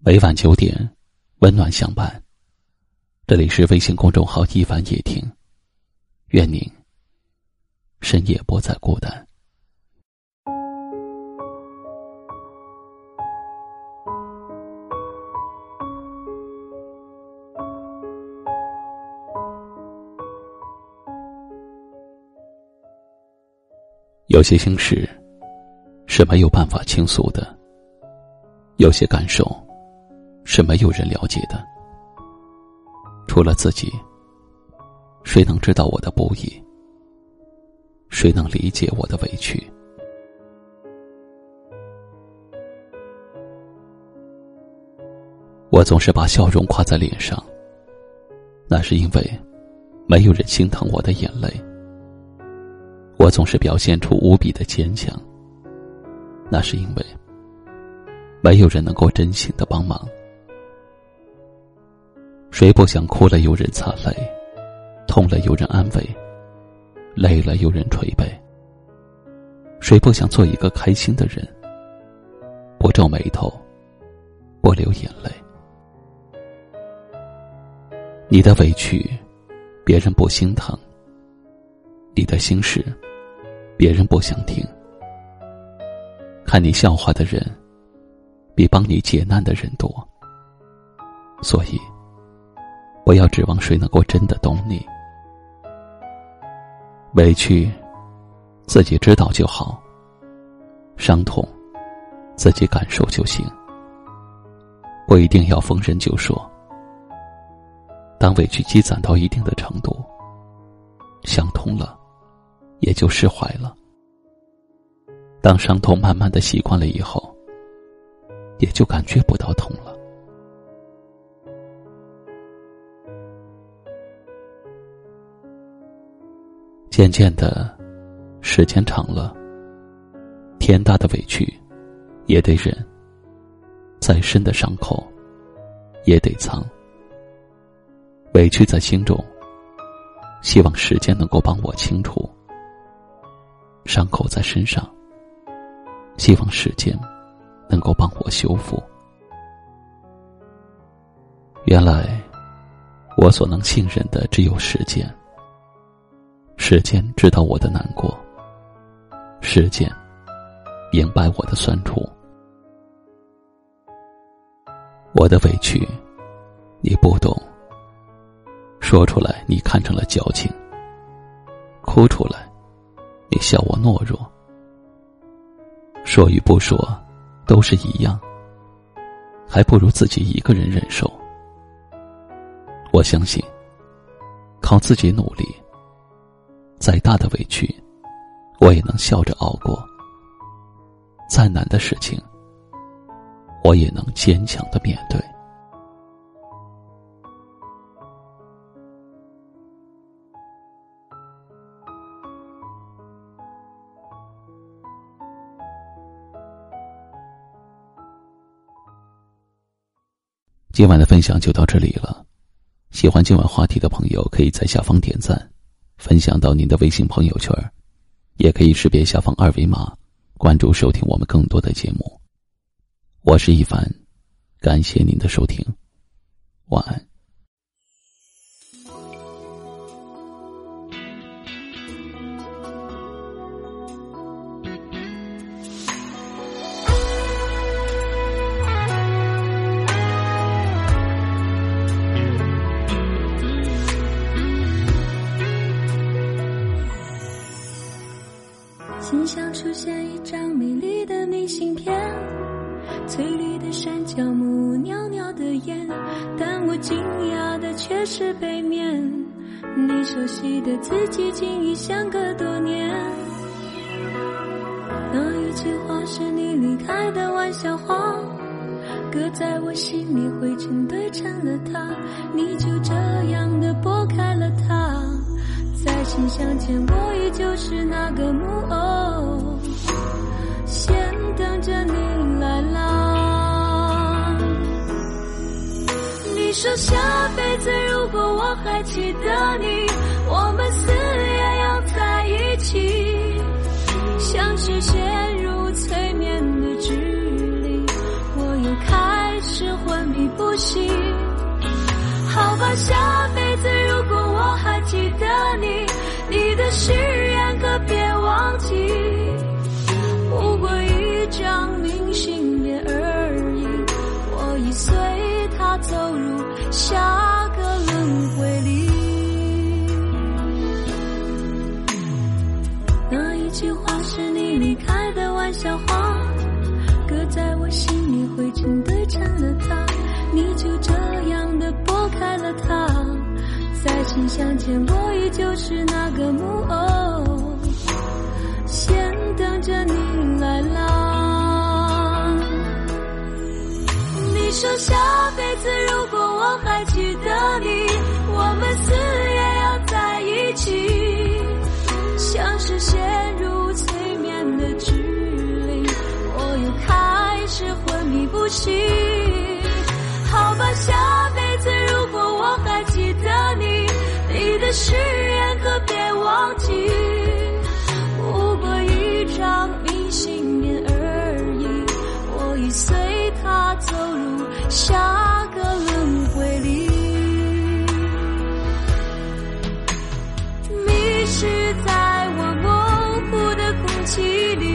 每晚9点，温暖相伴。这里是微信公众号一晚夜听，愿您深夜不再孤单。有些心事是没有办法倾诉的，有些感受是没有人了解的，除了自己，谁能知道我的不易？谁能理解我的委屈？我总是把笑容挎在脸上，那是因为没有人心疼我的眼泪。我总是表现出无比的坚强，那是因为没有人能够真心的帮忙。谁不想哭了有人擦泪，痛了有人安慰，累了有人捶背？谁不想做一个开心的人，不皱眉头，不流眼泪？你的委屈别人不心疼，你的心事别人不想听。看你笑话的人比帮你解难的人多，所以不要指望谁能够真的懂你。委屈自己知道就好，伤痛自己感受就行，不一定要逢人就说。当委屈积攒到一定的程度，想通了也就释怀了。当伤痛慢慢的习惯了以后，也就感觉不到痛了。渐渐的，时间长了，天大的委屈也得忍，再深的伤口也得藏。委屈在心中，希望时间能够帮我清除。伤口在身上，希望时间能够帮我修复。原来我所能信任的只有时间，时间知道我的难过，时间明白我的酸楚。我的委屈你不懂，说出来你看成了矫情，哭出来你笑我懦弱，说与不说都是一样，还不如自己一个人忍受。我相信靠自己努力，再大的委屈我也能笑着熬过，再难的事情我也能坚强地面对。今晚的分享就到这里了，喜欢今晚话题的朋友可以在下方点赞，分享到您的微信朋友圈，也可以识别下方二维码关注收听我们更多的节目。我是一凡，感谢您的收听，晚安。信箱出现一张美丽的明信片，翠绿的山脚木，袅袅的烟，但我惊讶的却是背面，你熟悉的自己竟已相隔多年。那一句话是你离开的玩笑话，搁在我心里灰尘堆成了它，你就这样的拨开了它。再次相见，我依旧是那个木偶，先等着你来啦。你说下辈子如果我还记得你，我们死也要在一起。像是陷入催眠的距离，我又开始回惜。好吧，下辈子如果我还记得你，你的誓言可别忘记。不过一张明信片而已，我已随它走入下个轮回里。那一句话是你离开的玩笑话，搁在我心里灰尘堆成了它，你就这样的拨开了它。再次相见，我依旧是那个木偶，先等着你来啦。你说下辈子如果我还记得你，我们死也要在一起。像是陷入催眠的指令，我又开始昏迷不醒。好吧，下辈子如果我还记得你，你的誓言可别忘记。不过一张明信片而已，我已随它走入下个轮回里。迷失在我模糊的空气里，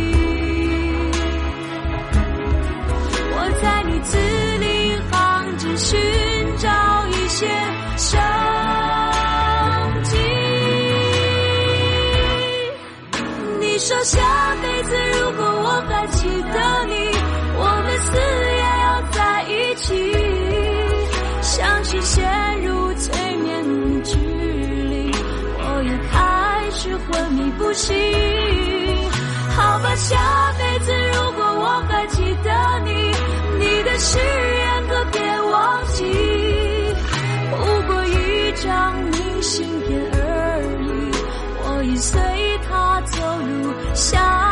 我在你字里行间寻找一些生机。你说下辈子如果我还记得你，我们死也要在一起。像是陷入催眠的距离，我又开始昏迷不醒。好吧，下辈子如果我还记得你，你的誓言可别忘记。不过一张明信片而已，我已随它走入下。